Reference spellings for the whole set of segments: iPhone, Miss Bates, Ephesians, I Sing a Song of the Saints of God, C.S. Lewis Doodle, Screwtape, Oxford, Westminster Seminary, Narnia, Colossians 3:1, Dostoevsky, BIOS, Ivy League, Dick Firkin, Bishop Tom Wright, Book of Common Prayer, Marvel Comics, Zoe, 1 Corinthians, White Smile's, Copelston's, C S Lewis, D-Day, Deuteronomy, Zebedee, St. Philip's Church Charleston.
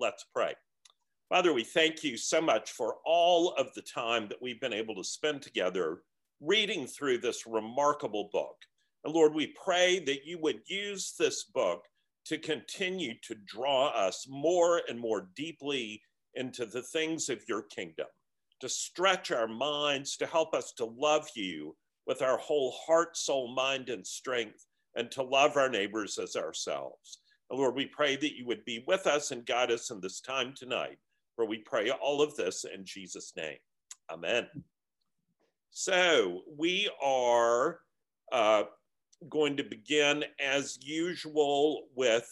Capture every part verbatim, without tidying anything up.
Let's pray. Father, we thank you so much for all of the time that we've been able to spend together reading through this remarkable book. And Lord, we pray that you would use this book to continue to draw us more and more deeply into the things of your kingdom, to stretch our minds, to help us to love you with our whole heart, soul, mind, and strength, and to love our neighbors as ourselves. And Lord, we pray that you would be with us and guide us in this time tonight, for we pray all of this in Jesus' name. Amen. So we are uh, going to begin as usual with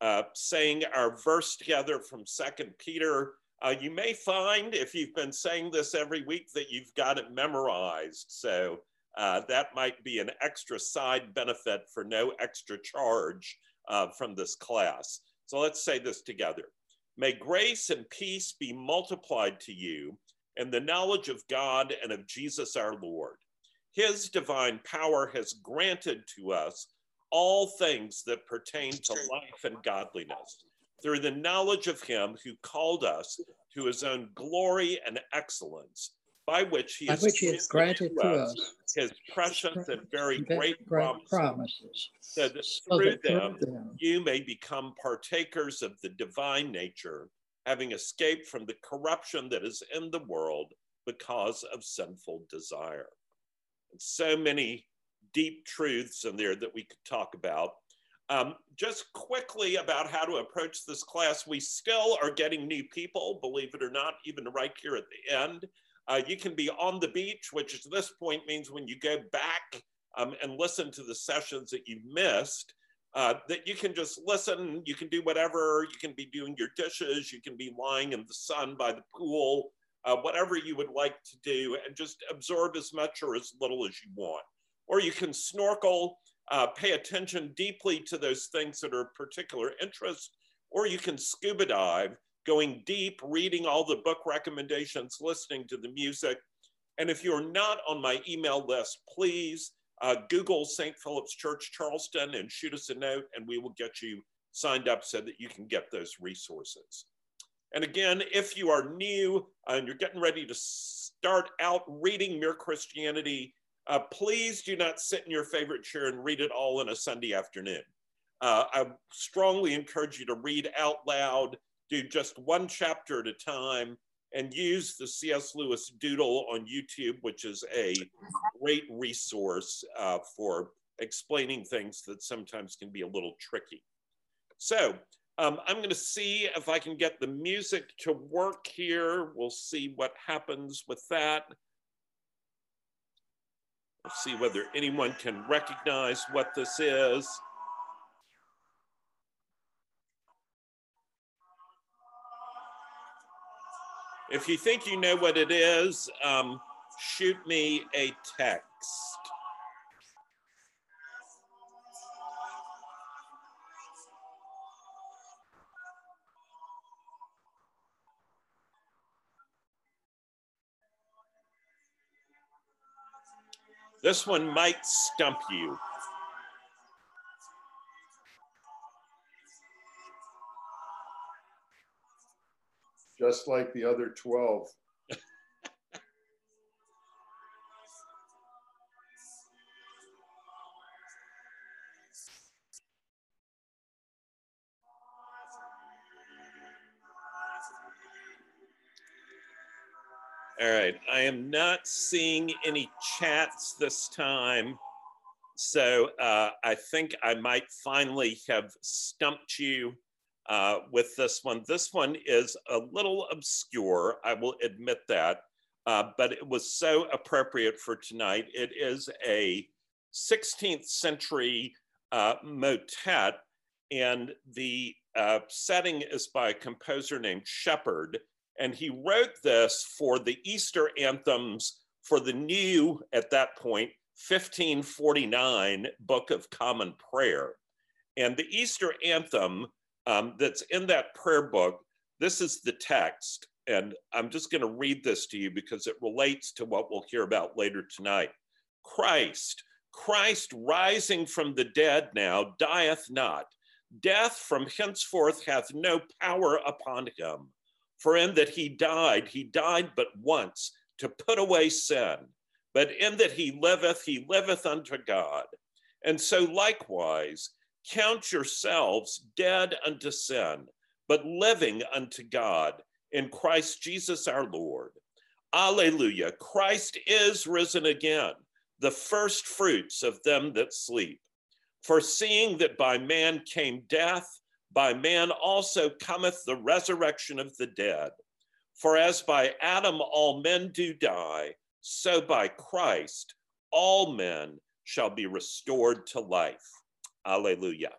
uh, saying our verse together from Second Peter. Uh, you may find, if you've been saying this every week, that you've got it memorized. So uh, that might be an extra side benefit for no extra charge uh, from this class. So let's say this together. May grace and peace be multiplied to you in the knowledge of God and of Jesus our Lord. His divine power has granted to us all things that pertain to life and godliness, through the knowledge of him who called us to his own glory and excellence, by which he, by has, which he has granted to us, us his precious his and very great promises, promises, so that so through that them, them you may become partakers of the divine nature, having escaped from the corruption that is in the world because of sinful desire. And so many deep truths in there that we could talk about. Um, just quickly about how to approach this class. We still are getting new people, believe it or not, even right here at the end. Uh, you can be on the beach, which at this point means when you go back um, and listen to the sessions that you missed, uh, that you can just listen, you can do whatever, you can be doing your dishes, you can be lying in the sun by the pool, uh, whatever you would like to do, and just absorb as much or as little as you want. Or you can snorkel, Uh, pay attention deeply to those things that are of particular interest, or you can scuba dive, going deep, reading all the book recommendations, listening to the music. And if you're not on my email list, please uh, Google Saint Philip's Church Charleston and shoot us a note, and we will get you signed up so that you can get those resources. And again, if you are new and you're getting ready to start out reading Mere Christianity, Uh, please do not sit in your favorite chair and read it all in a Sunday afternoon. Uh, I strongly encourage you to read out loud, do just one chapter at a time, and use the C S Lewis Doodle on YouTube, which is a great resource uh, for explaining things that sometimes can be a little tricky. So um, I'm going to see if I can get the music to work here. We'll see what happens with that. Let's see whether anyone can recognize what this is. If you think you know what it is, um, shoot me a text. This one might stump you. Just like the other twelve. All right, I am not seeing any chats this time, so uh, I think I might finally have stumped you uh, with this one. This one is a little obscure, I will admit that, uh, but it was so appropriate for tonight. It is a sixteenth century uh, motet, and the uh, setting is by a composer named Shepherd. And he wrote this for the Easter anthems for the new, at that point, fifteen forty-nine Book of Common Prayer. And the Easter anthem um, that's in that prayer book, this is the text. And I'm just going to read this to you because it relates to what we'll hear about later tonight. Christ, Christ rising from the dead now, dieth not. death from henceforth hath no power upon him. For in that he died, he died but once to put away sin. But in that he liveth, he liveth unto God. And so likewise, count yourselves dead unto sin, but living unto God in Christ Jesus our Lord. Alleluia, Christ is risen again, the first fruits of them that sleep. For seeing that by man came death, by man also cometh the resurrection of the dead. For as by Adam all men do die, so by Christ all men shall be restored to life. Alleluia.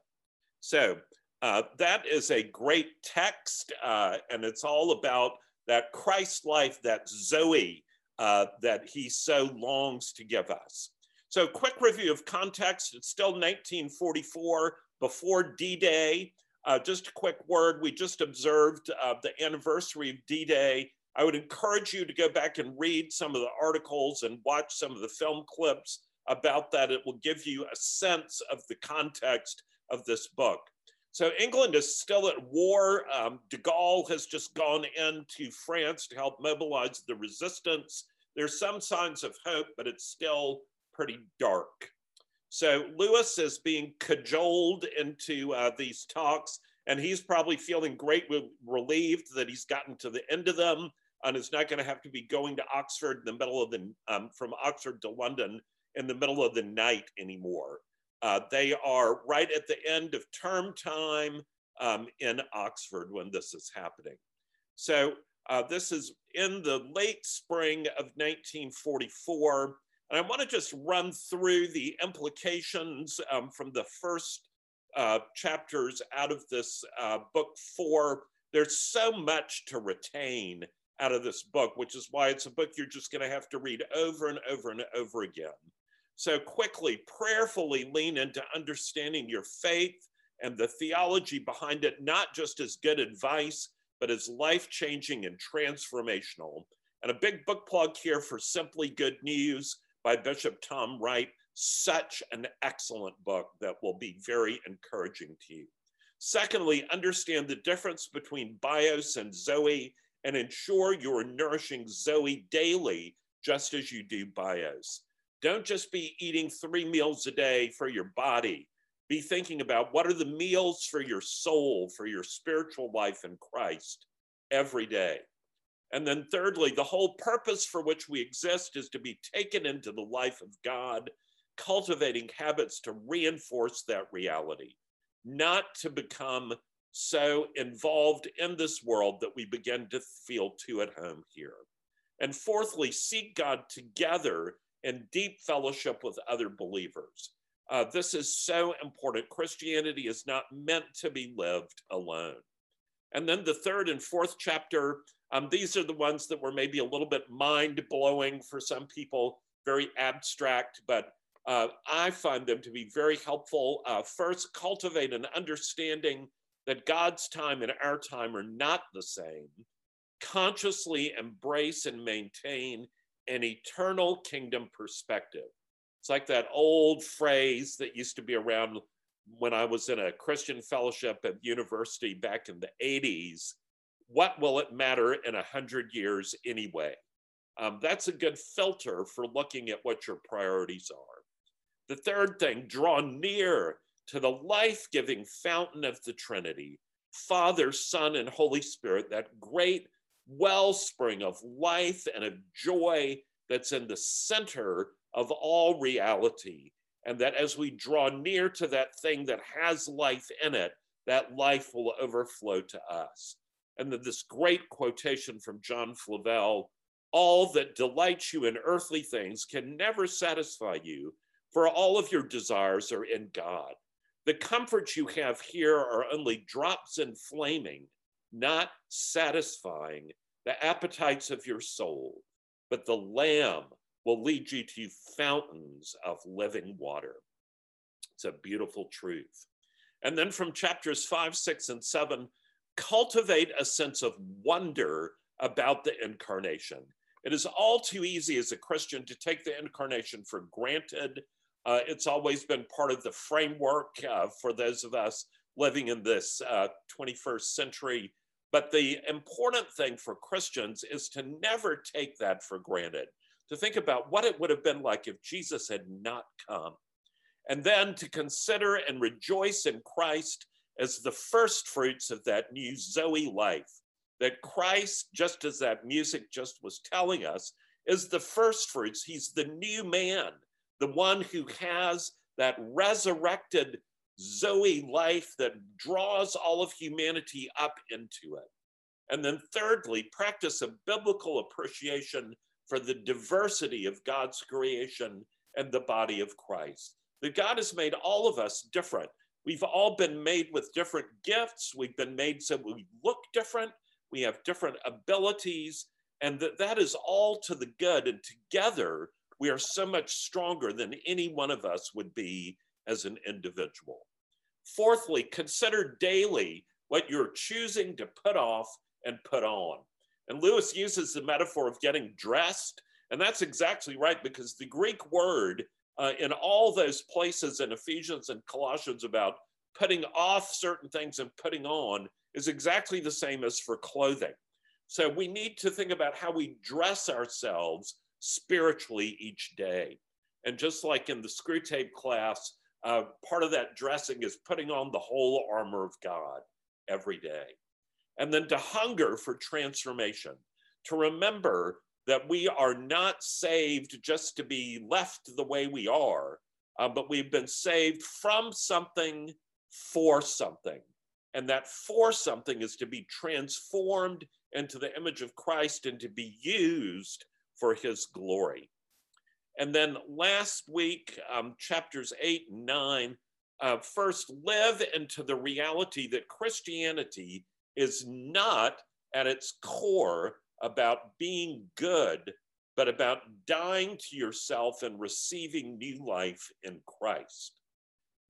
So uh, that is a great text, uh, and it's all about that Christ life, that Zoe, uh, that he so longs to give us. So quick review of context, it's still nineteen forty-four, before D-Day. Uh, just a quick word, we just observed uh, the anniversary of D-Day. I would encourage you to go back and read some of the articles and watch some of the film clips about that. It will give you a sense of the context of this book. So England is still at war. Um, De Gaulle has just gone into France to help mobilize the resistance. There's some signs of hope, but it's still pretty dark. So Lewis is being cajoled into uh, these talks, and he's probably feeling great relieved that he's gotten to the end of them and is not going to have to be going to Oxford in the middle of the um, from Oxford to London in the middle of the night anymore. Uh, they are right at the end of term time um, in Oxford when this is happening. So uh, this is in the late spring of nineteen forty-four. And I want to just run through the implications um, from the first uh, chapters out of this uh, book four. There's so much to retain out of this book, which is why it's a book you're just going to have to read over and over and over again. So quickly, prayerfully lean into understanding your faith and the theology behind it, not just as good advice, but as life-changing and transformational. And a big book plug here for Simply Good News by Bishop Tom Wright, such an excellent book that will be very encouraging to you. Secondly, understand the difference between BIOS and Zoe and ensure you're nourishing Zoe daily, just as you do BIOS. Don't just be eating three meals a day for your body. Be thinking about what are the meals for your soul, for your spiritual life in Christ every day. And then thirdly, the whole purpose for which we exist is to be taken into the life of God, cultivating habits to reinforce that reality, not to become so involved in this world that we begin to feel too at home here. And fourthly, seek God together in deep fellowship with other believers. Uh, this is so important. Christianity is not meant to be lived alone. And then the third and fourth chapter, Um, these are the ones that were maybe a little bit mind-blowing for some people, very abstract, but uh, I find them to be very helpful. Uh, first, cultivate an understanding that God's time and our time are not the same. Consciously embrace and maintain an eternal kingdom perspective. It's like that old phrase that used to be around when I was in a Christian fellowship at university back in the eighties. What will it matter in a hundred years anyway? Um, that's a good filter for looking at what your priorities are. The third thing, draw near to the life-giving fountain of the Trinity, Father, Son, and Holy Spirit, that great wellspring of life and of joy that's in the center of all reality. And that as we draw near to that thing that has life in it, that life will overflow to us. And then this great quotation from John Flavel, all that delights you in earthly things can never satisfy you, for all of your desires are in God. The comforts you have here are only drops in flaming, not satisfying the appetites of your soul, but the Lamb will lead you to fountains of living water. It's a beautiful truth. And then from chapters five, six, and seven, cultivate a sense of wonder about the incarnation. It is all too easy as a Christian to take the incarnation for granted. Uh, it's always been part of the framework uh, for those of us living in this uh, twenty-first century. But the important thing for Christians is to never take that for granted, to think about what it would have been like if Jesus had not come, and then to consider and rejoice in Christ as the first fruits of that new Zoe life, that Christ, just as that music just was telling us, is the first fruits. He's the new man, the one who has that resurrected Zoe life that draws all of humanity up into it. And then thirdly, practice a biblical appreciation for the diversity of God's creation and the body of Christ. That God has made all of us different. We've all been made with different gifts. We've been made so we look different. We have different abilities. And that, that is all to the good. And together, we are so much stronger than any one of us would be as an individual. Fourthly, consider daily what you're choosing to put off and put on. And Lewis uses the metaphor of getting dressed, and that's exactly right, because the Greek word uh, in all those places in Ephesians and Colossians about putting off certain things and putting on is exactly the same as for clothing. So we need to think about how we dress ourselves spiritually each day. And just like in the Screwtape class, Uh, part of that dressing is putting on the whole armor of God every day. And then to hunger for transformation, to remember that we are not saved just to be left the way we are, uh, but we've been saved from something for something. And that for something is to be transformed into the image of Christ and to be used for his glory. And then last week, um, chapters eight and nine, uh, first live into the reality that Christianity is not at its core about being good, but about dying to yourself and receiving new life in Christ.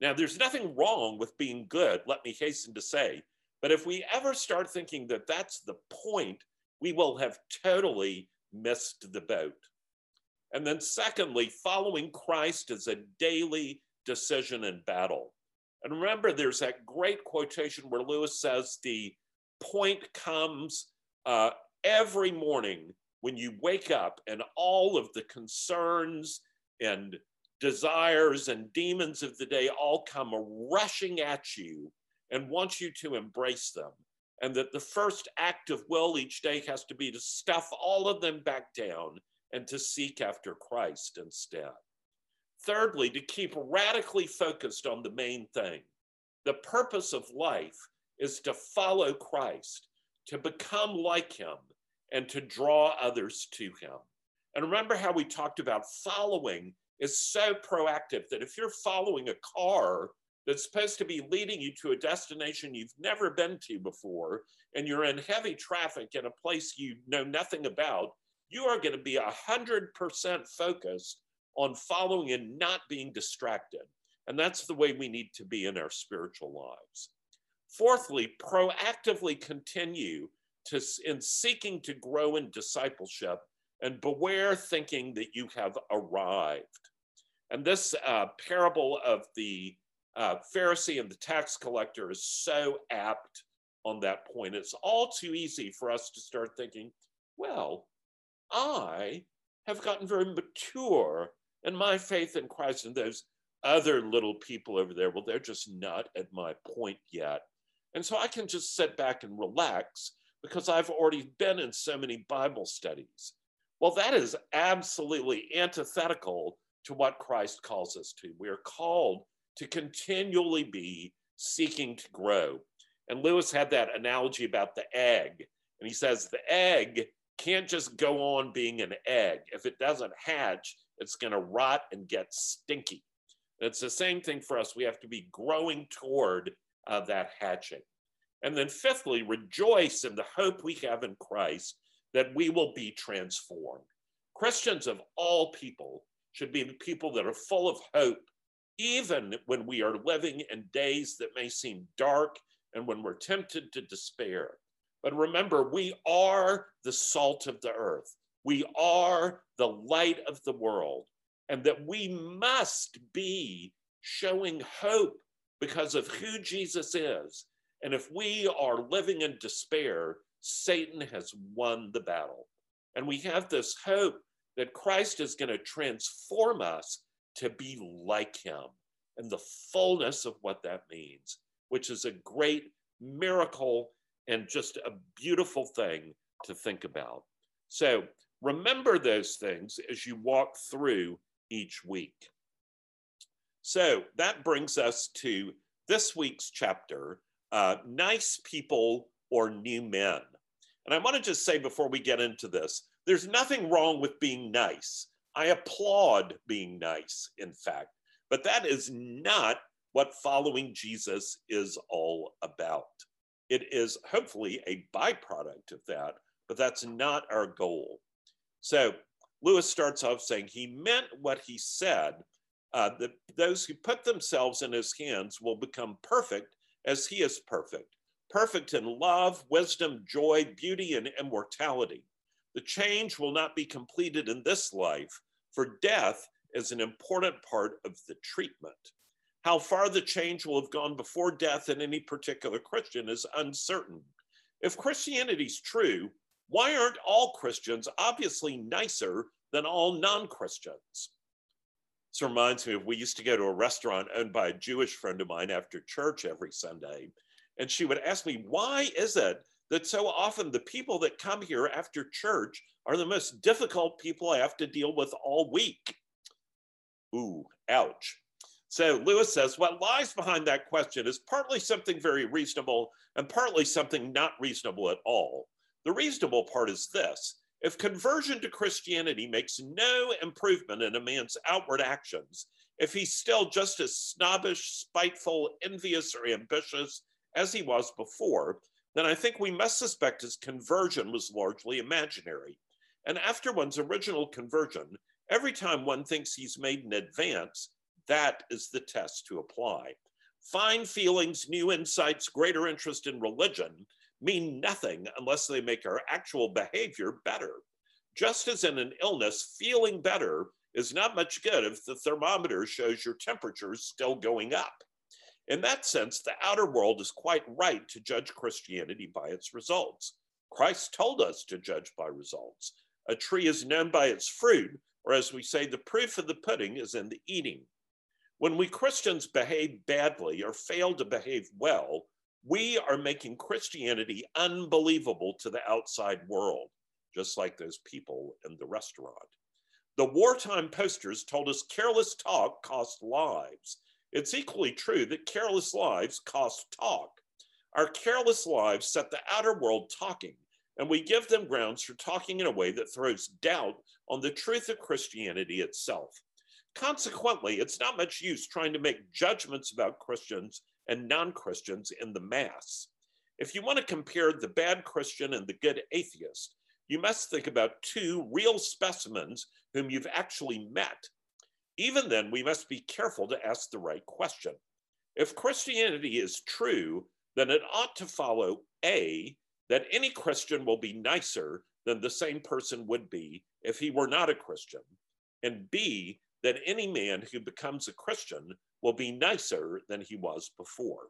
Now, there's nothing wrong with being good, let me hasten to say, but if we ever start thinking that that's the point, we will have totally missed the boat. And then secondly, following Christ is a daily decision and battle. And remember, there's that great quotation where Lewis says, the point comes uh, every morning when you wake up and all of the concerns and desires and demons of the day all come rushing at you and want you to embrace them. And that the first act of will each day has to be to stuff all of them back down and to seek after Christ instead. Thirdly, to keep radically focused on the main thing. The purpose of life is to follow Christ, to become like him, and to draw others to him. And remember how we talked about following is so proactive that if you're following a car that's supposed to be leading you to a destination you've never been to before, and you're in heavy traffic in a place you know nothing about, you are going to be one hundred percent focused on following and not being distracted. And that's the way we need to be in our spiritual lives. Fourthly, proactively continue to, in seeking to grow in discipleship, and beware thinking that you have arrived. And this uh, parable of the uh, Pharisee and the tax collector is so apt on that point. It's all too easy for us to start thinking, well, I have gotten very mature in my faith in Christ, and those other little people over there, well, they're just not at my point yet. And so I can just sit back and relax because I've already been in so many Bible studies. Well, that is absolutely antithetical to what Christ calls us to. We are called to continually be seeking to grow. And Lewis had that analogy about the egg, and he says the egg can't just go on being an egg. If it doesn't hatch, it's going to rot and get stinky. It's the same thing for us. We have to be growing toward uh, that hatching. And then fifthly, rejoice in the hope we have in Christ that we will be transformed. Christians of all people should be the people that are full of hope, even when we are living in days that may seem dark and when we're tempted to despair. But remember, we are the salt of the earth. We are the light of the world, and that we must be showing hope because of who Jesus is. And if we are living in despair, Satan has won the battle. And we have this hope that Christ is going to transform us to be like him and the fullness of what that means, which is a great miracle and just a beautiful thing to think about. So remember those things as you walk through each week. So that brings us to this week's chapter, uh, Nice People or New Men. And I want to just say before we get into this, there's nothing wrong with being nice. I applaud being nice, in fact, but that is not what following Jesus is all about. It is hopefully a byproduct of that, but that's not our goal. So Lewis starts off saying he meant what he said, uh, that those who put themselves in his hands will become perfect as he is perfect, perfect in love, wisdom, joy, beauty, and immortality. The change will not be completed in this life, for death is an important part of the treatment. How far the change will have gone before death in any particular Christian is uncertain. If Christianity is true, why aren't all Christians obviously nicer than all non-Christians? This reminds me of, we used to go to a restaurant owned by a Jewish friend of mine after church every Sunday, and she would ask me, why is it that so often the people that come here after church are the most difficult people I have to deal with all week? Ooh, ouch. So Lewis says, what lies behind that question is partly something very reasonable and partly something not reasonable at all. The reasonable part is this: if conversion to Christianity makes no improvement in a man's outward actions, if he's still just as snobbish, spiteful, envious, or ambitious as he was before, then I think we must suspect his conversion was largely imaginary. And after one's original conversion, every time one thinks he's made an advance, that is the test to apply. Fine feelings, new insights, greater interest in religion mean nothing unless they make our actual behavior better. Just as in an illness, feeling better is not much good if the thermometer shows your temperature is still going up. In that sense, the outer world is quite right to judge Christianity by its results. Christ told us to judge by results. A tree is known by its fruit, or as we say, the proof of the pudding is in the eating. When we Christians behave badly or fail to behave well, we are making Christianity unbelievable to the outside world, just like those people in the restaurant. The wartime posters told us careless talk costs lives. It's equally true that careless lives cost talk. Our careless lives set the outer world talking, and we give them grounds for talking in a way that throws doubt on the truth of Christianity itself. Consequently, it's not much use trying to make judgments about Christians and non-Christians in the mass. If you want to compare the bad Christian and the good atheist, you must think about two real specimens whom you've actually met. Even then, we must be careful to ask the right question. If Christianity is true, then it ought to follow, A, that any Christian will be nicer than the same person would be if he were not a Christian, and B, that any man who becomes a Christian will be nicer than he was before.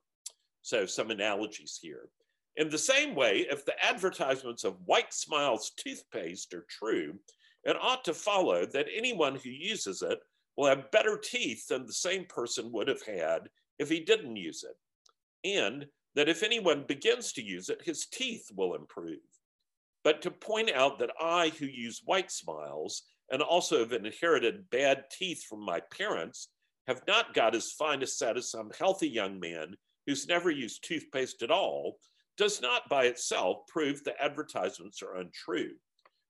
So some analogies here. In the same way, if the advertisements of White Smile's toothpaste are true, it ought to follow that anyone who uses it will have better teeth than the same person would have had if he didn't use it, and that if anyone begins to use it, his teeth will improve. But to point out that I, who use White Smiles, and also have inherited bad teeth from my parents, have not got as fine a set as some healthy young man who's never used toothpaste at all, does not by itself prove the advertisements are untrue.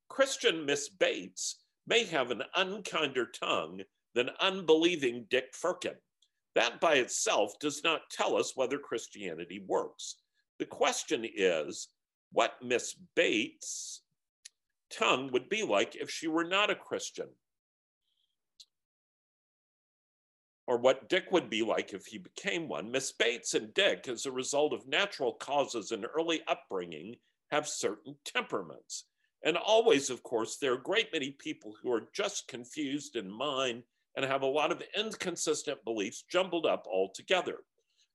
Christian Miss Bates may have an unkinder tongue than unbelieving Dick Firkin. That by itself does not tell us whether Christianity works. The question is what Miss Bates' tongue would be like if she were not a Christian, or what Dick would be like if he became one. Miss Bates and Dick, as a result of natural causes and early upbringing, have certain temperaments. And always, of course, there are a great many people who are just confused in mind and have a lot of inconsistent beliefs jumbled up all together.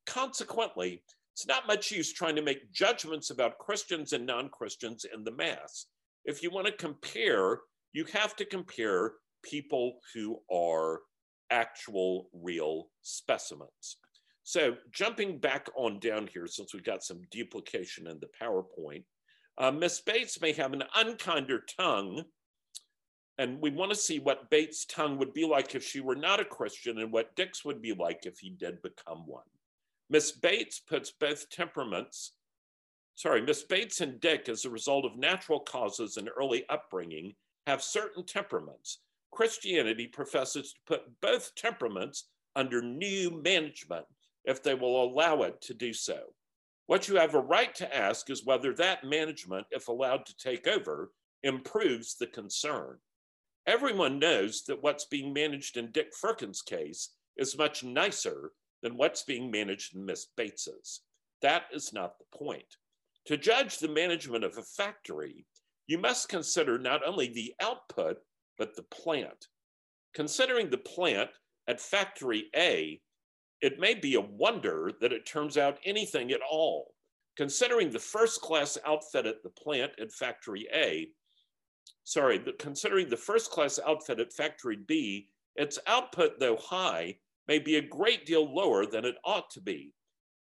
Consequently, it's not much use trying to make judgments about Christians and non-Christians in the mass. If you want to compare, you have to compare people who are actual real specimens. So jumping back on down here, since we've got some duplication in the PowerPoint, uh, Miss Bates may have an unkinder tongue, and we want to see what Bates' tongue would be like if she were not a Christian and what Dick's would be like if he did become one. Miss Bates puts both temperaments, sorry, Miss Bates and Dick, as a result of natural causes and early upbringing, have certain temperaments. Christianity professes to put both temperaments under new management if they will allow it to do so. What you have a right to ask is whether that management, if allowed to take over, improves the concern. Everyone knows that what's being managed in Dick Firkin's case is much nicer than what's being managed in Miss Bates's. That is not the point. To judge the management of a factory, you must consider not only the output, but the plant. Considering the plant at factory A, it may be a wonder that it turns out anything at all. Considering the first-class outfit at the plant at factory A, sorry, but considering the first-class outfit at factory B, its output, though high, may be a great deal lower than it ought to be.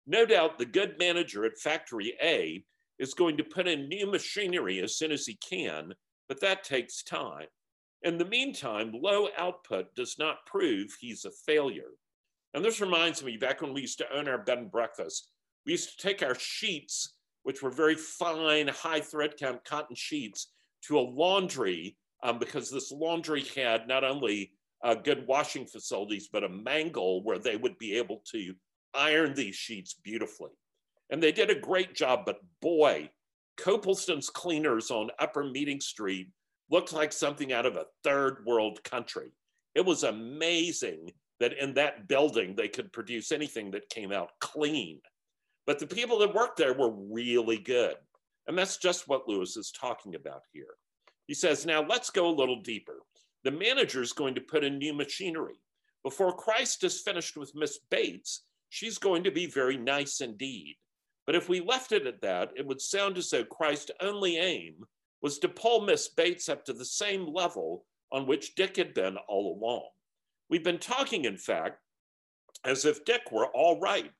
No doubt the good manager at factory A is going to put in new machinery as soon as he can, but that takes time. In the meantime, low output does not prove he's a failure. And this reminds me, back when we used to own our bed and breakfast, we used to take our sheets, which were very fine, high thread count cotton sheets, to a laundry, um, because this laundry had not only uh, good washing facilities, but a mangle where they would be able to iron these sheets beautifully. And they did a great job, but boy, Copelston's cleaners on Upper Meeting Street looked like something out of a third world country. It was amazing that in that building, they could produce anything that came out clean. But the people that worked there were really good. And that's just what Lewis is talking about here. He says, now let's go a little deeper. The manager is going to put in new machinery. Before Christ is finished with Miss Bates, she's going to be very nice indeed. But if we left it at that, it would sound as though Christ's only aim was to pull Miss Bates up to the same level on which Dick had been all along. We've been talking, in fact, as if Dick were all right,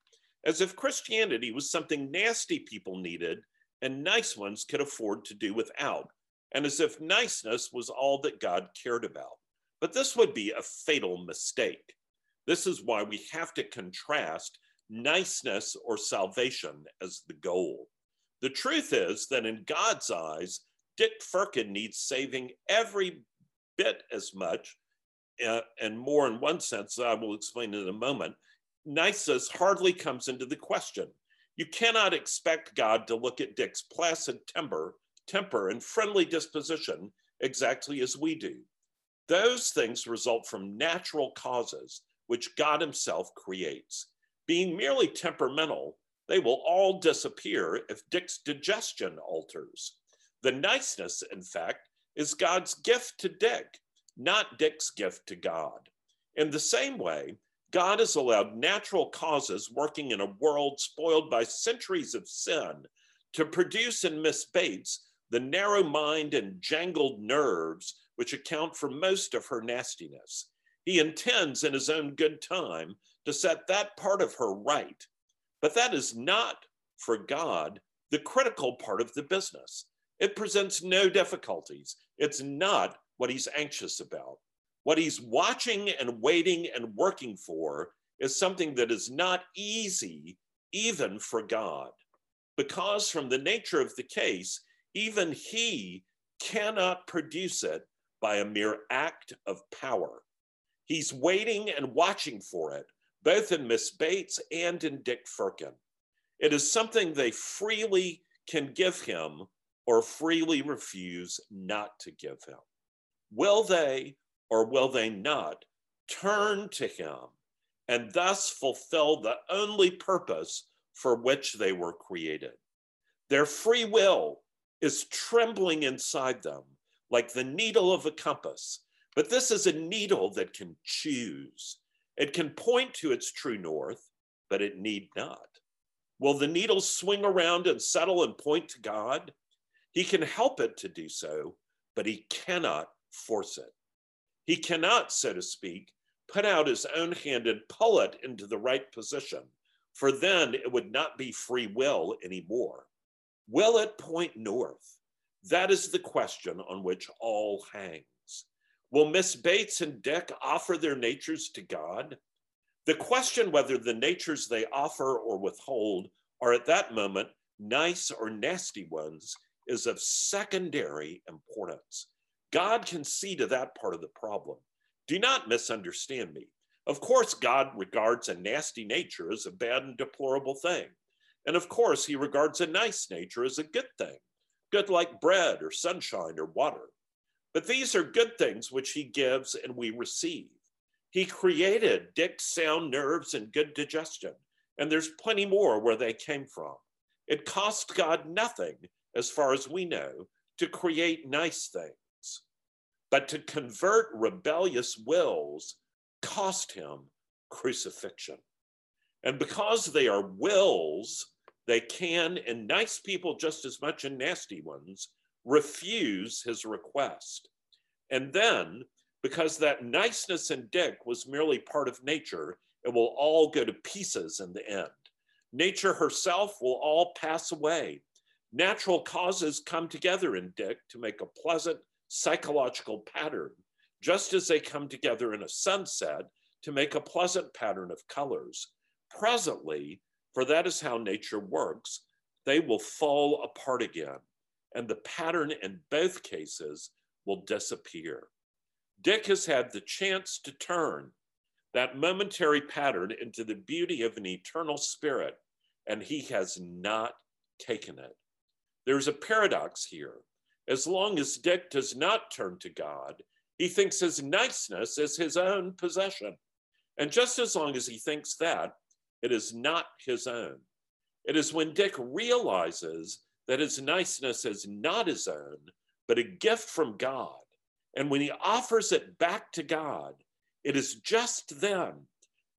as if Christianity was something nasty people needed and nice ones could afford to do without, and as if niceness was all that God cared about. But this would be a fatal mistake. This is why we have to contrast niceness or salvation as the goal. The truth is that in God's eyes, Dick Firkin needs saving every bit as much Uh, and more in one sense, I will explain in a moment, niceness hardly comes into the question. You cannot expect God to look at Dick's placid temper, temper and friendly disposition exactly as we do. Those things result from natural causes, which God himself creates. Being merely temperamental, they will all disappear if Dick's digestion alters. The niceness, in fact, is God's gift to Dick, not Dick's gift to God. In the same way, God has allowed natural causes working in a world spoiled by centuries of sin to produce in Miss Bates the narrow mind and jangled nerves which account for most of her nastiness. He intends in his own good time to set that part of her right, but that is not, for God, the critical part of the business. It presents no difficulties. It's not what he's anxious about. What he's watching and waiting and working for is something that is not easy, even for God, because from the nature of the case, even he cannot produce it by a mere act of power. He's waiting and watching for it, both in Miss Bates and in Dick Firkin. It is something they freely can give him or freely refuse not to give him. Will they or will they not turn to him and thus fulfill the only purpose for which they were created? Their free will is trembling inside them like the needle of a compass, but this is a needle that can choose. It can point to its true north, but it need not. Will the needle swing around and settle and point to God? He can help it to do so, but he cannot force it. He cannot, so to speak, put out his own hand and pull it into the right position, for then it would not be free will anymore. Will it point north? That is the question on which all hangs. Will Miss Bates and Dick offer their natures to God? The question whether the natures they offer or withhold are at that moment nice or nasty ones is of secondary importance. God can see to that part of the problem. Do not misunderstand me. Of course, God regards a nasty nature as a bad and deplorable thing. And of course, he regards a nice nature as a good thing, good like bread or sunshine or water. But these are good things which he gives and we receive. He created Dick's sound nerves and good digestion, and there's plenty more where they came from. It cost God nothing, as far as we know, to create nice things, but to convert rebellious wills cost him crucifixion. And because they are wills, they can, and nice people just as much and nasty ones, refuse his request. And then, because that niceness in Dick was merely part of nature, it will all go to pieces in the end. Nature herself will all pass away. Natural causes come together in Dick to make a pleasant psychological pattern, just as they come together in a sunset to make a pleasant pattern of colors. Presently, for that is how nature works, they will fall apart again, and the pattern in both cases will disappear. Dick has had the chance to turn that momentary pattern into the beauty of an eternal spirit, and he has not taken it. There's a paradox here. As long as Dick does not turn to God, he thinks his niceness is his own possession. And just as long as he thinks that, it is not his own. It is when Dick realizes that his niceness is not his own, but a gift from God, and when he offers it back to God, it is just then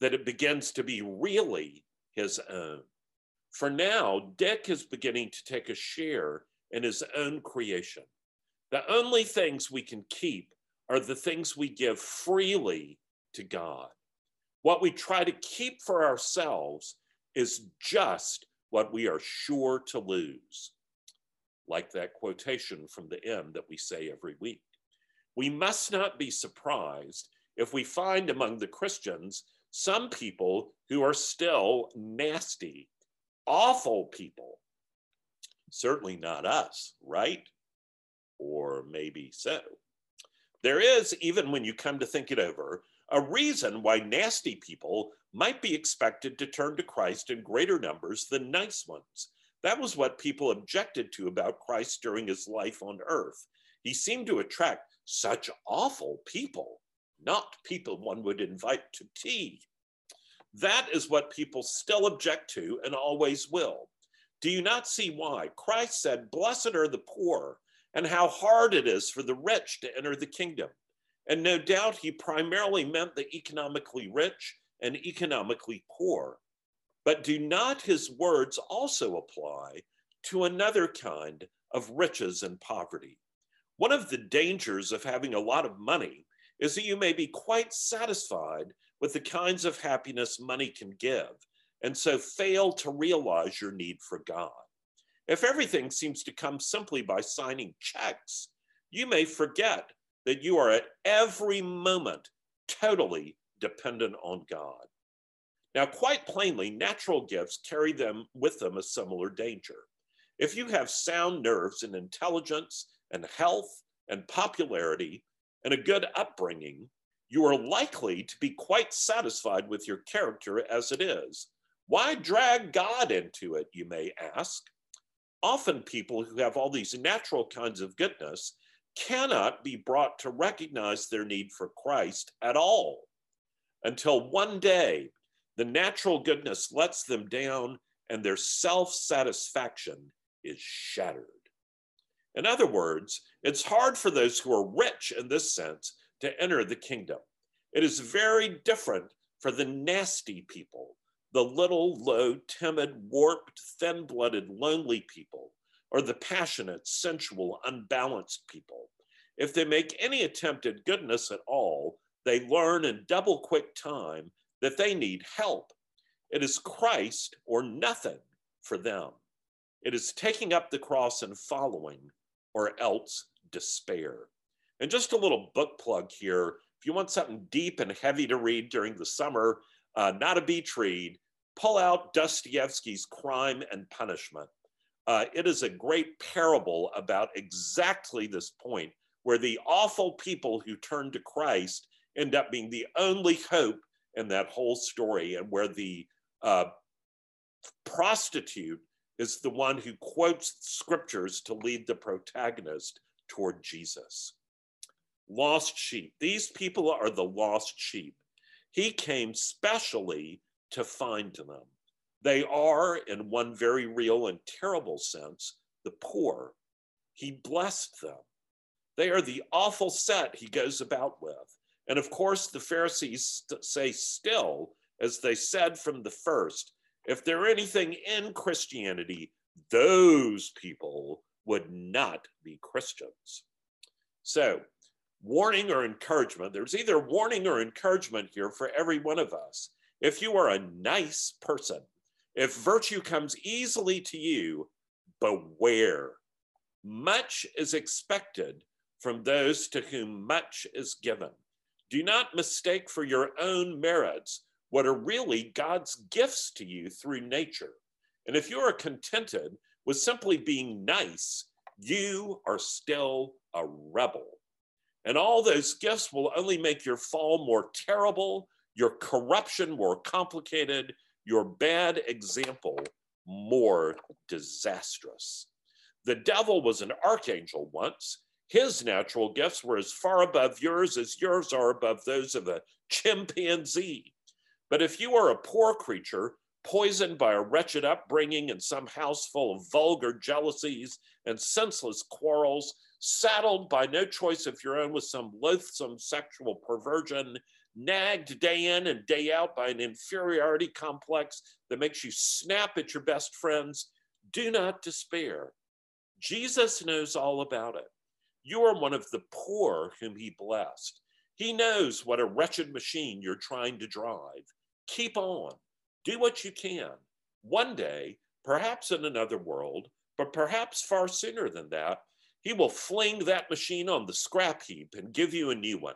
that it begins to be really his own. For now, Dick is beginning to take a share in his own creation. The only things we can keep are the things we give freely to God. What we try to keep for ourselves is just what we are sure to lose. Like that quotation from the end that we say every week. We must not be surprised if we find among the Christians some people who are still nasty, awful people. Certainly not us, right? Or maybe so. There is, even when you come to think it over, a reason why nasty people might be expected to turn to Christ in greater numbers than nice ones. That was what people objected to about Christ during his life on earth. He seemed to attract such awful people, not people one would invite to tea. That is what people still object to and always will. Do you not see why? Christ said, "Blessed are the poor," and how hard it is for the rich to enter the kingdom. And no doubt he primarily meant the economically rich and economically poor. But do not his words also apply to another kind of riches and poverty? One of the dangers of having a lot of money is that you may be quite satisfied with the kinds of happiness money can give, and so fail to realize your need for God. If everything seems to come simply by signing checks, you may forget that you are at every moment totally dependent on God. Now, quite plainly, natural gifts carry them with them a similar danger. If you have sound nerves and intelligence and health and popularity and a good upbringing, you are likely to be quite satisfied with your character as it is. Why drag God into it, you may ask? Often people who have all these natural kinds of goodness cannot be brought to recognize their need for Christ at all, until one day the natural goodness lets them down and their self-satisfaction is shattered. In other words, it's hard for those who are rich in this sense to enter the kingdom. It is very different for the nasty people, The little, low, timid, warped, thin-blooded, lonely people are the passionate, sensual, unbalanced people. If they make any attempt at goodness at all, they learn in double-quick time that they need help. It is Christ or nothing for them. It is taking up the cross and following, or else despair. And just a little book plug here. If you want something deep and heavy to read during the summer, uh, not a beach read, pull out Dostoevsky's Crime and Punishment. Uh, it is a great parable about exactly this point, where the awful people who turn to Christ end up being the only hope in that whole story, and where the uh, prostitute is the one who quotes scriptures to lead the protagonist toward Jesus. Lost sheep. These people are the lost sheep. He came specially to find them. They are, in one very real and terrible sense, the poor. He blessed them. They are the awful set he goes about with. And of course, the Pharisees st- say still, as they said from the first, if there were anything in Christianity, those people would not be Christians. So, warning or encouragement. There's either warning or encouragement here for every one of us. If you are a nice person, if virtue comes easily to you, beware. Much is expected from those to whom much is given. Do not mistake for your own merits what are really God's gifts to you through nature. And if you are contented with simply being nice, you are still a rebel. And all those gifts will only make your fall more terrible, your corruption more complicated, your bad example more disastrous. The devil was an archangel once. His natural gifts were as far above yours as yours are above those of a chimpanzee. But if you are a poor creature, poisoned by a wretched upbringing in some house full of vulgar jealousies and senseless quarrels, saddled by no choice of your own with some loathsome sexual perversion, nagged day in and day out by an inferiority complex that makes you snap at your best friends, do not despair. Jesus knows all about it. You are one of the poor whom he blessed. He knows what a wretched machine you're trying to drive. Keep on. Do what you can. One day, perhaps in another world, but perhaps far sooner than that, he will fling that machine on the scrap heap and give you a new one.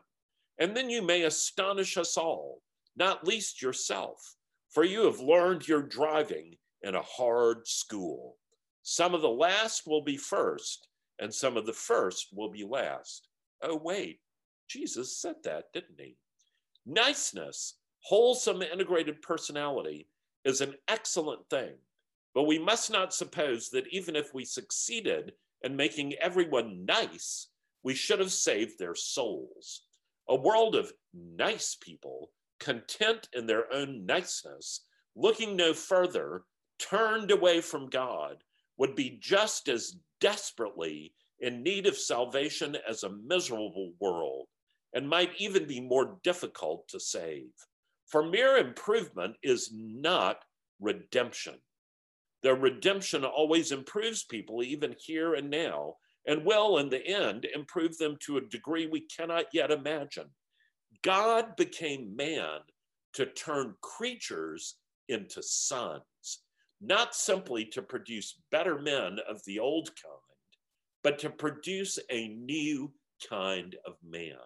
And then you may astonish us all, not least yourself, for you have learned your driving in a hard school. Some of the last will be first, and some of the first will be last. Oh, wait. Jesus said that, didn't he? Niceness, wholesome integrated personality, is an excellent thing, but we must not suppose that even if we succeeded in making everyone nice, we should have saved their souls. A world of nice people, content in their own niceness, looking no further, turned away from God, would be just as desperately in need of salvation as a miserable world, and might even be more difficult to save. For mere improvement is not redemption. Though redemption always improves people, even here and now, and will, in the end, improve them to a degree we cannot yet imagine. God became man to turn creatures into sons, not simply to produce better men of the old kind, but to produce a new kind of man.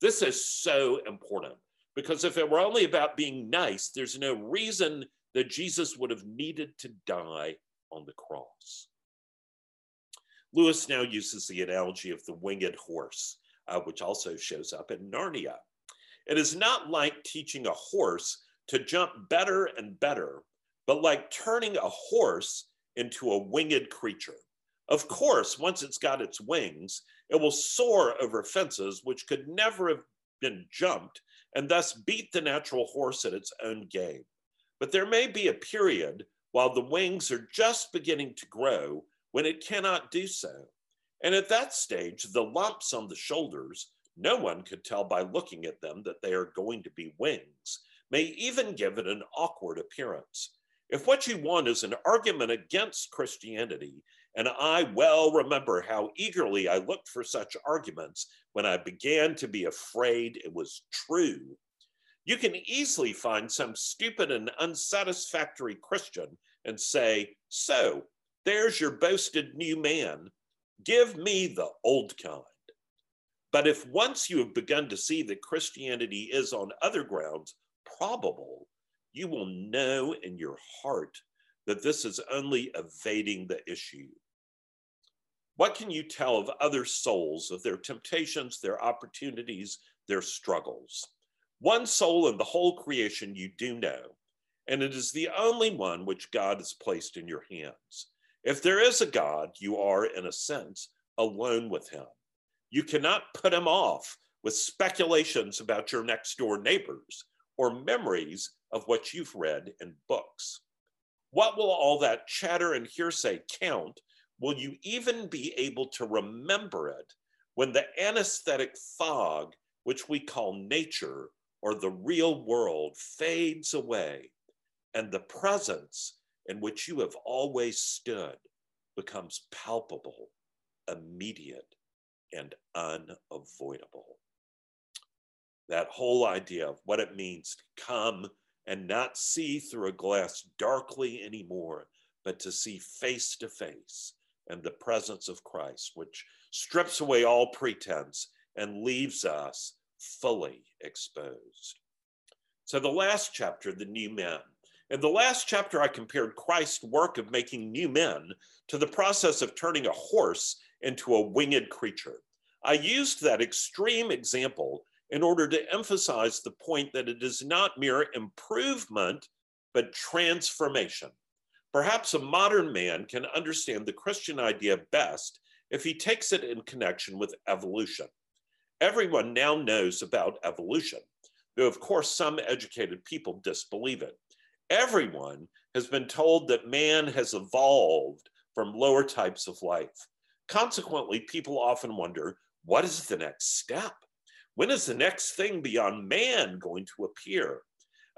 This is so important, because if it were only about being nice, there's no reason that Jesus would have needed to die on the cross. Lewis now uses the analogy of the winged horse, uh, which also shows up in Narnia. It is not like teaching a horse to jump better and better, but like turning a horse into a winged creature. Of course, once it's got its wings, it will soar over fences which could never have been jumped, and thus beat the natural horse at its own game. But there may be a period while the wings are just beginning to grow when it cannot do so. And at that stage, the lumps on the shoulders, no one could tell by looking at them that they are going to be wings, may even give it an awkward appearance. If what you want is an argument against Christianity, and I well remember how eagerly I looked for such arguments when I began to be afraid it was true, you can easily find some stupid and unsatisfactory Christian and say, so there's your boasted new man. Give me the old kind. But if once you have begun to see that Christianity is on other grounds probable, you will know in your heart that this is only evading the issue. What can you tell of other souls, of their temptations, their opportunities, their struggles? One soul in the whole creation you do know, and it is the only one which God has placed in your hands. If there is a God, you are, in a sense, alone with him. You cannot put him off with speculations about your next door neighbors or memories of what you've read in books. What will all that chatter and hearsay count? Will you even be able to remember it when the anesthetic fog, which we call nature or the real world, fades away and the presence in which you have always stood becomes palpable, immediate, and unavoidable? That whole idea of what it means to come and not see through a glass darkly anymore, but to see face to face, and the presence of Christ, which strips away all pretense and leaves us fully exposed. So the last chapter, the new men. In the last chapter, I compared Christ's work of making new men to the process of turning a horse into a winged creature. I used that extreme example in order to emphasize the point that it is not mere improvement, but transformation. Perhaps a modern man can understand the Christian idea best if he takes it in connection with evolution. Everyone now knows about evolution, though of course some educated people disbelieve it. Everyone has been told that man has evolved from lower types of life. Consequently, people often wonder, what is the next step? When is the next thing beyond man going to appear?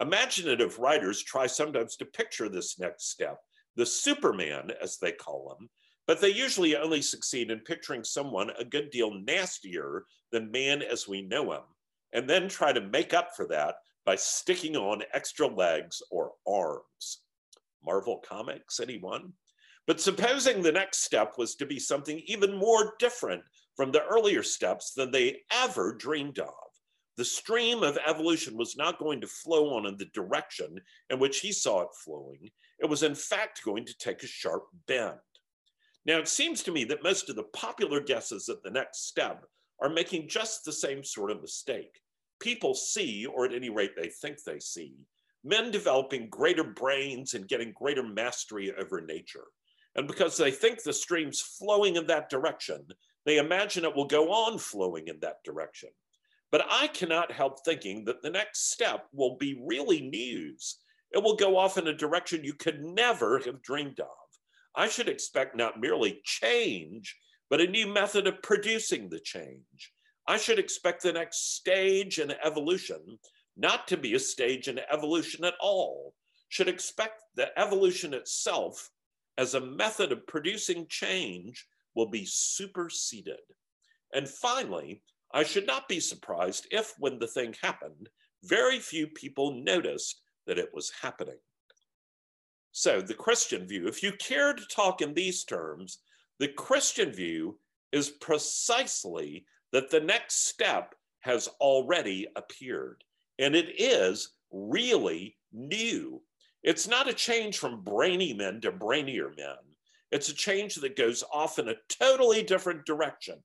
Imaginative writers try sometimes to picture this next step, the Superman, as they call him, but they usually only succeed in picturing someone a good deal nastier than man as we know him, and then try to make up for that by sticking on extra legs or arms. Marvel Comics, anyone? But supposing the next step was to be something even more different from the earlier steps than they ever dreamed of. The stream of evolution was not going to flow on in the direction in which he saw it flowing. It was in fact going to take a sharp bend. Now it seems to me that most of the popular guesses at the next step are making just the same sort of mistake. People see, or at any rate they think they see, men developing greater brains and getting greater mastery over nature. And because they think the stream's flowing in that direction, they imagine it will go on flowing in that direction. But I cannot help thinking that the next step will be really news. It will go off in a direction you could never have dreamed of. I should expect not merely change, but a new method of producing the change. I should expect the next stage in evolution not to be a stage in evolution at all. Should expect the evolution itself as a method of producing change will be superseded. And finally, I should not be surprised if, when the thing happened, very few people noticed that it was happening. So the Christian view, if you care to talk in these terms, the Christian view is precisely that the next step has already appeared, and it is really new. It's not a change from brainy men to brainier men. It's a change that goes off in a totally different direction,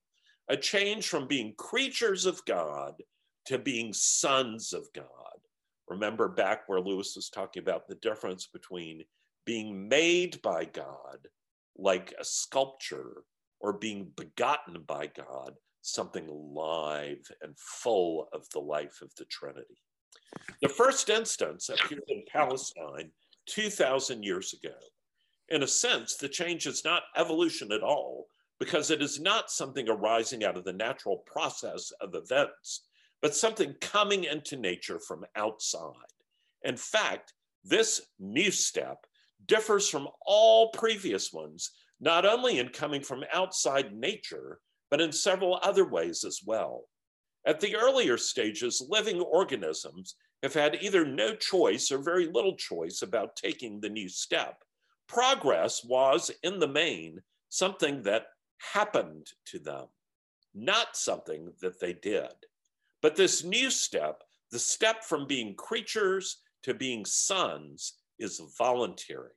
a change from being creatures of God to being sons of God. Remember back where Lewis was talking about the difference between being made by God, like a sculpture, or being begotten by God, something live and full of the life of the Trinity. The first instance appeared in Palestine two thousand years ago. In a sense, the change is not evolution at all, because it is not something arising out of the natural process of events, but something coming into nature from outside. In fact, this new step differs from all previous ones, not only in coming from outside nature, but in several other ways as well. At the earlier stages, living organisms have had either no choice or very little choice about taking the new step. Progress was, in the main, something that happened to them, not something that they did. But this new step, the step from being creatures to being sons, is voluntary.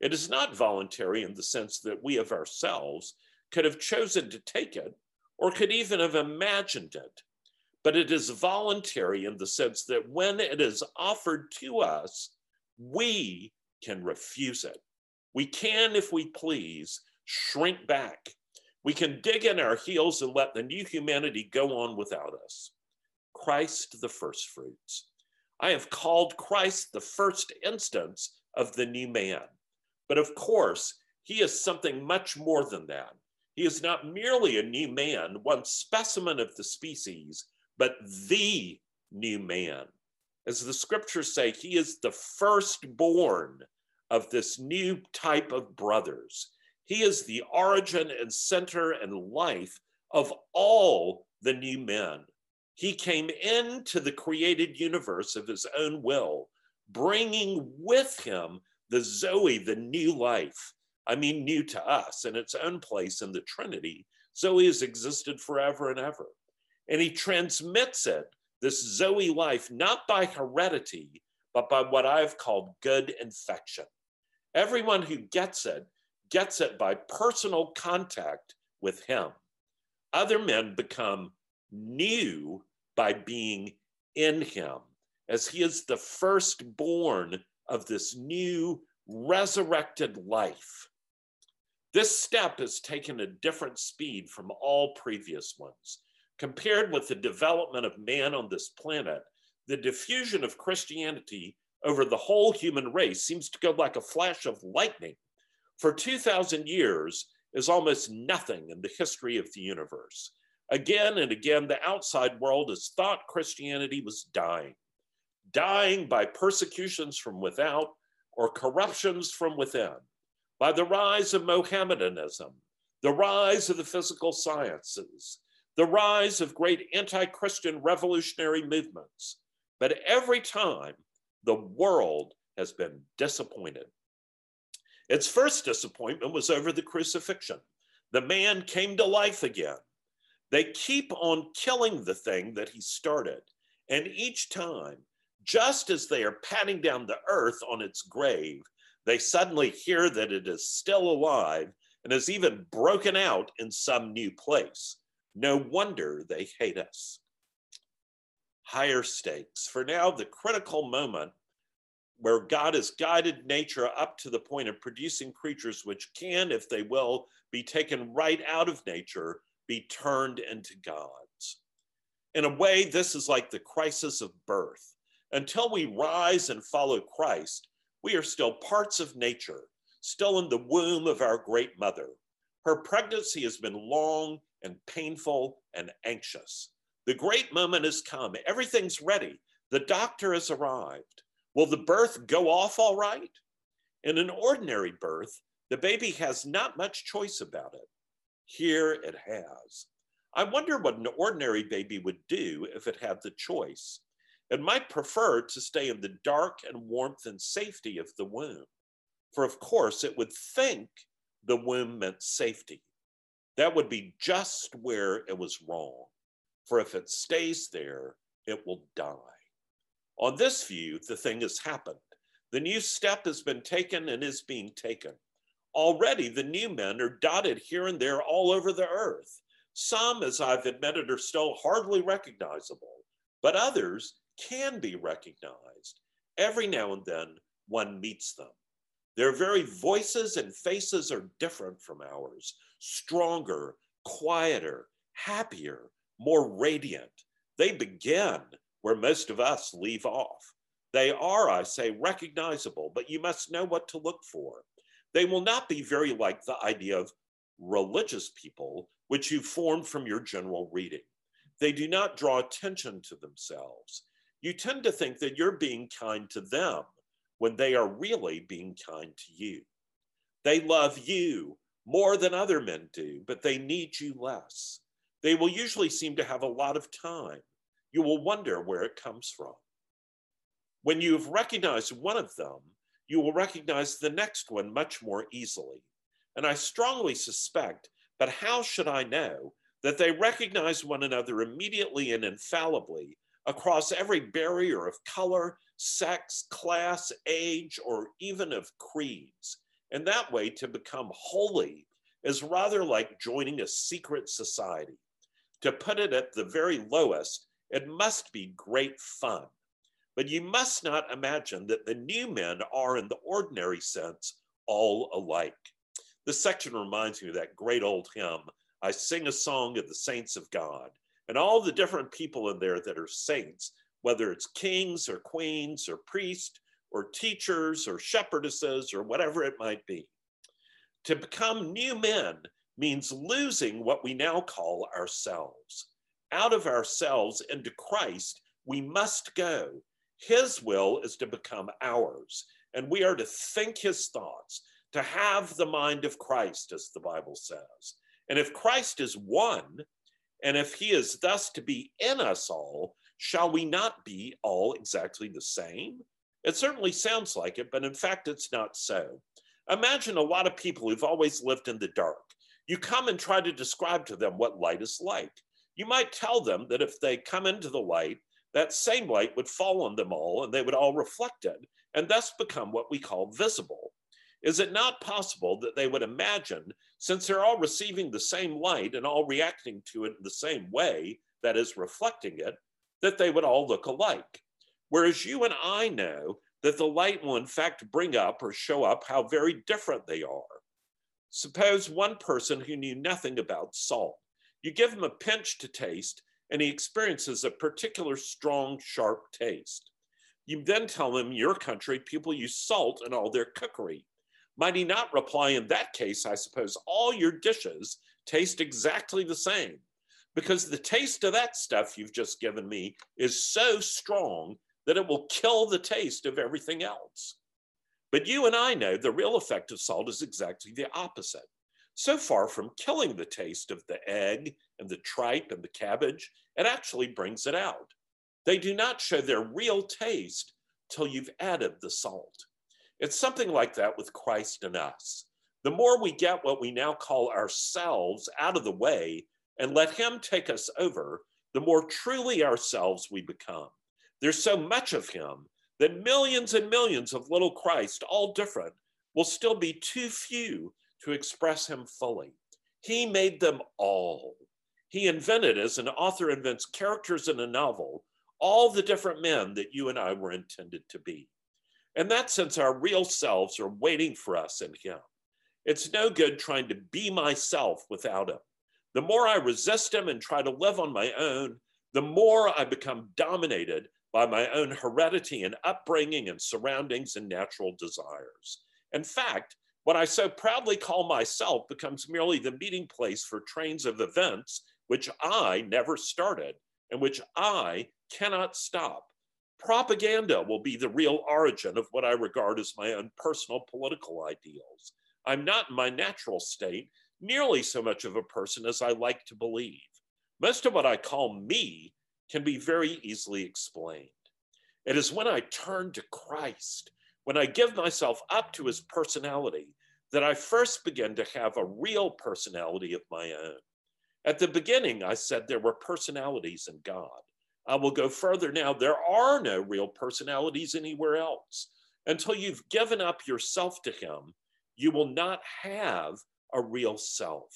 It is not voluntary in the sense that we of ourselves could have chosen to take it or could even have imagined it, but it is voluntary in the sense that when it is offered to us, we can refuse it. We can, if we please, shrink back. We can dig in our heels and let the new humanity go on without us. Christ the first fruits. I have called Christ the first instance of the new man. But of course, he is something much more than that. He is not merely a new man, one specimen of the species, but the new man. As the scriptures say, he is the firstborn of this new type of brothers. He is the origin and center and life of all the new men. He came into the created universe of his own will, bringing with him the Zoe, the new life. I mean, new to us in its own place in the Trinity. Zoe has existed forever and ever. And he transmits it, this Zoe life, not by heredity, but by what I've called good infection. Everyone who gets it, gets it by personal contact with him. Other men become new by being in him, as he is the firstborn of this new resurrected life. This step has taken a different speed from all previous ones. Compared with the development of man on this planet, the diffusion of Christianity over the whole human race seems to go like a flash of lightning. For two thousand years is almost nothing in the history of the universe. Again and again, the outside world has thought Christianity was dying, dying by persecutions from without or corruptions from within, by the rise of Mohammedanism, the rise of the physical sciences, the rise of great anti-Christian revolutionary movements. But every time, the world has been disappointed. Its first disappointment was over the crucifixion. The man came to life again. They keep on killing the thing that he started. And each time, just as they are patting down the earth on its grave, they suddenly hear that it is still alive and has even broken out in some new place. No wonder they hate us. Higher stakes. For now, the critical moment where God has guided nature up to the point of producing creatures which can, if they will, be taken right out of nature, be turned into gods. In a way, this is like the crisis of birth. Until we rise and follow Christ, we are still parts of nature, still in the womb of our great mother. Her pregnancy has been long and painful and anxious. The great moment has come. Everything's ready. The doctor has arrived. Will the birth go off all right? In an ordinary birth, the baby has not much choice about it. Here it has. I wonder what an ordinary baby would do if it had the choice. It might prefer to stay in the dark and warmth and safety of the womb, for of course it would think the womb meant safety. That would be just where it was wrong, for if it stays there, it will die. On this view, the thing has happened. The new step has been taken and is being taken. Already, the new men are dotted here and there all over the earth. Some, as I've admitted, are still hardly recognizable, but others can be recognized. Every now and then, one meets them. Their very voices and faces are different from ours, stronger, quieter, happier, more radiant. They begin where most of us leave off. They are, I say, recognizable, but you must know what to look for. They will not be very like the idea of religious people, which you formed from your general reading. They do not draw attention to themselves. you tend to think that you're being kind to them when they are really being kind to you. They love you more than other men do, but they need you less. They will usually seem to have a lot of time. You will wonder where it comes from. When you have recognized one of them, you will recognize the next one much more easily. And I strongly suspect, but how should I know, that they recognize one another immediately and infallibly across every barrier of color, sex, class, age, or even of creeds. And that way, to become holy is rather like joining a secret society. To put it at the very lowest, it must be great fun. But you must not imagine that the new men are, in the ordinary sense, all alike. This section reminds me of that great old hymn, I Sing a Song of the Saints of God, and all the different people in there that are saints, whether it's kings or queens or priests or teachers or shepherdesses or whatever it might be. To become new men means losing what we now call ourselves. Out of ourselves into Christ, we must go. His will is to become ours, and we are to think his thoughts, to have the mind of Christ, as the Bible says. And if Christ is one, and if he is thus to be in us all, shall we not be all exactly the same? It certainly sounds like it, but in fact, it's not so. Imagine a lot of people who've always lived in the dark. You come and try to describe to them what light is like. You might tell them that if they come into the light, that same light would fall on them all and they would all reflect it and thus become what we call visible. Is it not possible that they would imagine, since they're all receiving the same light and all reacting to it in the same way, that is reflecting it, that they would all look alike? Whereas you and I know that the light will in fact bring up or show up how very different they are. Suppose one person who knew nothing about salt. You give him a pinch to taste and he experiences a particular strong, sharp taste. You then tell him in your country, people use salt in all their cookery. Might he not reply, in that case, I suppose all your dishes taste exactly the same, because the taste of that stuff you've just given me is so strong that it will kill the taste of everything else. But you and I know the real effect of salt is exactly the opposite. So far from killing the taste of the egg and the tripe and the cabbage, it actually brings it out. They do not show their real taste till you've added the salt. It's something like that with Christ in us. The more we get what we now call ourselves out of the way and let him take us over, the more truly ourselves we become. There's so much of him that millions and millions of little Christ, all different, will still be too few to express him fully. He made them all. He invented, as an author invents characters in a novel, all the different men that you and I were intended to be. In that sense, our real selves are waiting for us in him. It's no good trying to be myself without him. The more I resist him and try to live on my own, the more I become dominated by my own heredity and upbringing and surroundings and natural desires. In fact, what I so proudly call myself becomes merely the meeting place for trains of events which I never started and which I cannot stop. Propaganda will be the real origin of what I regard as my own personal political ideals. I'm not in my natural state nearly so much of a person as I like to believe. Most of what I call me can be very easily explained. It is when I turn to Christ, when I give myself up to his personality, that I first begin to have a real personality of my own. At the beginning, I said there were personalities in God. I will go further now. There are no real personalities anywhere else. Until you've given up yourself to him, you will not have a real self.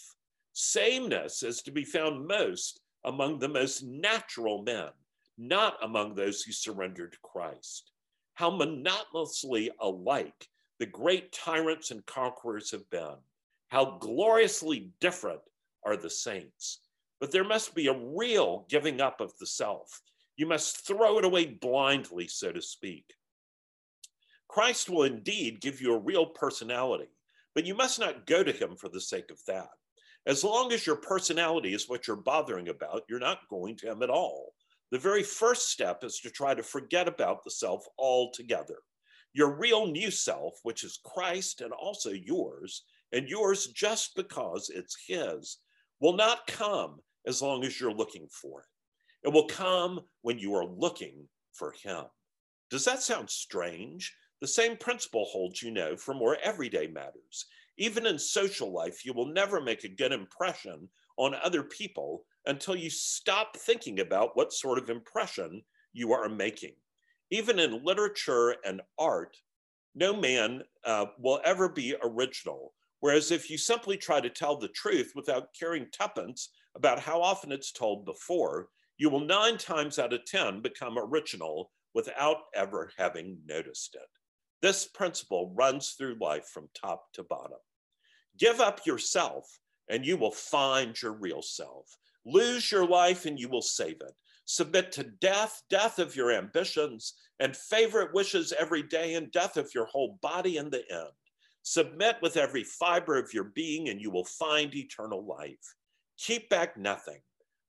Sameness is to be found most among the most natural men, not among those who surrendered to Christ. How monotonously alike the great tyrants and conquerors have been. How gloriously different are the saints. But there must be a real giving up of the self. You must throw it away blindly, so to speak. Christ will indeed give you a real personality, but you must not go to him for the sake of that. As long as your personality is what you're bothering about, you're not going to him at all. The very first step is to try to forget about the self altogether. Your real new self, which is Christ and also yours, and yours just because it's his, will not come as long as you're looking for it. It will come when you are looking for him. Does that sound strange? The same principle holds, you know, for more everyday matters. Even in social life, you will never make a good impression on other people until you stop thinking about what sort of impression you are making. Even in literature and art, no man uh, will ever be original. Whereas if you simply try to tell the truth without caring tuppence about how often it's told before, you will nine times out of ten become original without ever having noticed it. This principle runs through life from top to bottom. Give up yourself and you will find your real self. Lose your life and you will save it. Submit to death, death of your ambitions and favorite wishes every day, and death of your whole body in the end. Submit with every fiber of your being and you will find eternal life. Keep back nothing.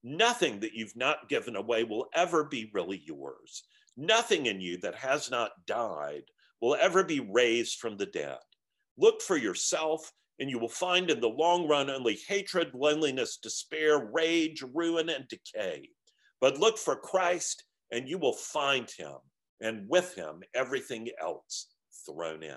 Nothing that you've not given away will ever be really yours. Nothing in you that has not died will ever be raised from the dead. Look for yourself and you will find in the long run only hatred, loneliness, despair, rage, ruin, and decay. But look for Christ and you will find him, and with him everything else thrown in.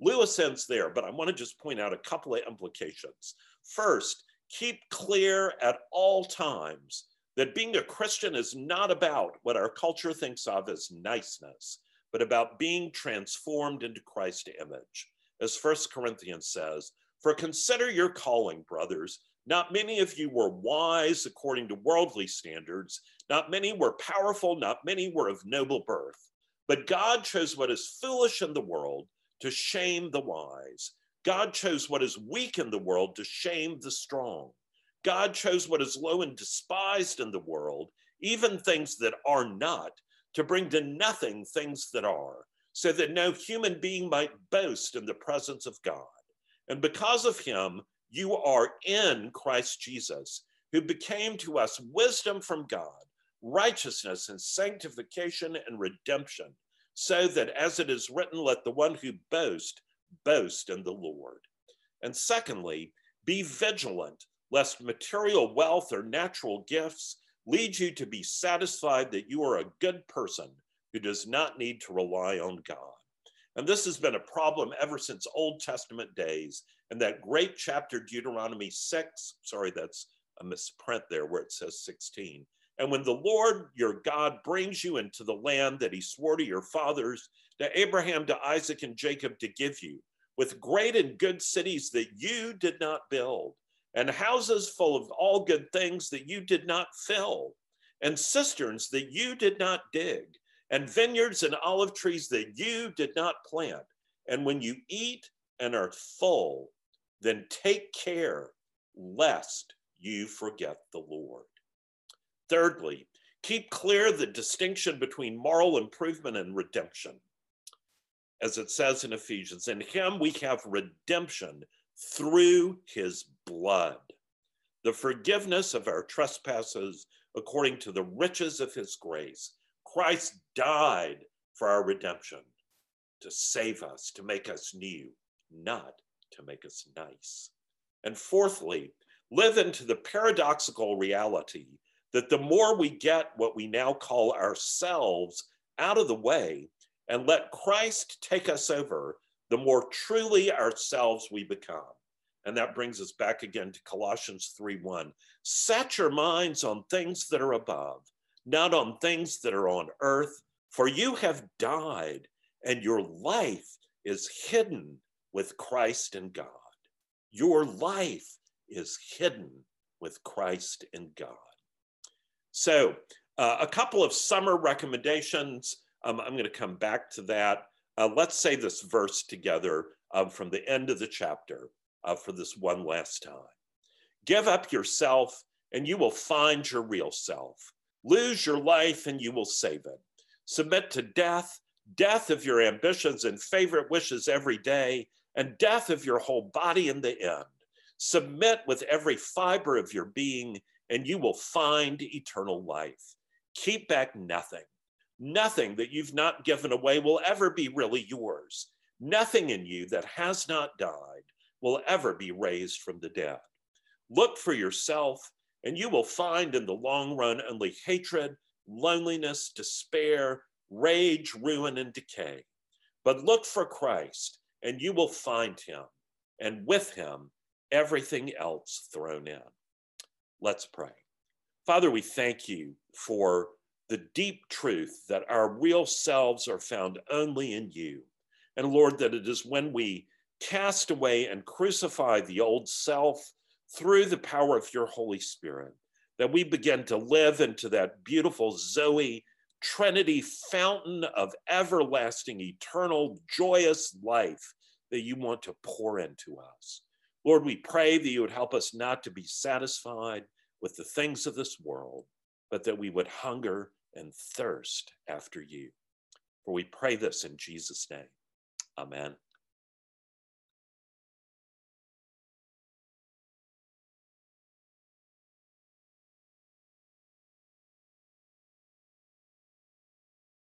Lewis ends there, but I want to just point out a couple of implications. First, keep clear at all times that being a Christian is not about what our culture thinks of as niceness, but about being transformed into Christ's image. As First Corinthians says, "For consider your calling, brothers. Not many of you were wise according to worldly standards. Not many were powerful. Not many were of noble birth. But God chose what is foolish in the world to shame the wise. God chose what is weak in the world to shame the strong. God chose what is low and despised in the world, even things that are not, to bring to nothing things that are, so that no human being might boast in the presence of God. And because of him, you are in Christ Jesus, who became to us wisdom from God, righteousness and sanctification and redemption, so that as it is written, let the one who boasts, boast in the Lord. And secondly, be vigilant, lest material wealth or natural gifts lead you to be satisfied that you are a good person who does not need to rely on God." And this has been a problem ever since Old Testament days. And that great chapter, Deuteronomy six, sorry, that's a misprint there where it says sixteen. "And when the Lord your God brings you into the land that he swore to your fathers, to Abraham, to Isaac, and Jacob to give you, with great and good cities that you did not build, and houses full of all good things that you did not fill, and cisterns that you did not dig, and vineyards and olive trees that you did not plant. And when you eat and are full, then take care lest you forget the Lord." Thirdly, keep clear the distinction between moral improvement and redemption. As it says in Ephesians, "In him we have redemption through his blood, the forgiveness of our trespasses according to the riches of his grace." Christ died for our redemption, to save us, to make us new, not to make us nice. And fourthly, live into the paradoxical reality that the more we get what we now call ourselves out of the way and let Christ take us over, the more truly ourselves we become. And that brings us back again to Colossians three one. "Set your minds on things that are above, not on things that are on earth, for you have died, and your life is hidden with Christ in God." Your life is hidden with Christ in God. So uh, a couple of summer recommendations. Um, I'm going to come back to that. Uh, let's say this verse together um, from the end of the chapter uh, for this one last time. "Give up yourself, and you will find your real self. Lose your life and you will save it. Submit to death, death of your ambitions and favorite wishes every day, and death of your whole body in the end. Submit with every fiber of your being, and you will find eternal life. Keep back nothing. Nothing that you've not given away will ever be really yours. Nothing in you that has not died will ever be raised from the dead. Look for yourself, and you will find in the long run only hatred, loneliness, despair, rage, ruin, and decay. But look for Christ, and you will find him, and with him, everything else thrown in. Let's pray. Father, we thank you for the deep truth that our real selves are found only in you. And Lord, that it is when we cast away and crucify the old self through the power of your Holy Spirit, that we begin to live into that beautiful Zoe Trinity fountain of everlasting, eternal, joyous life that you want to pour into us. Lord, we pray that you would help us not to be satisfied with the things of this world, but that we would hunger and thirst after you. For we pray this in Jesus' name. Amen.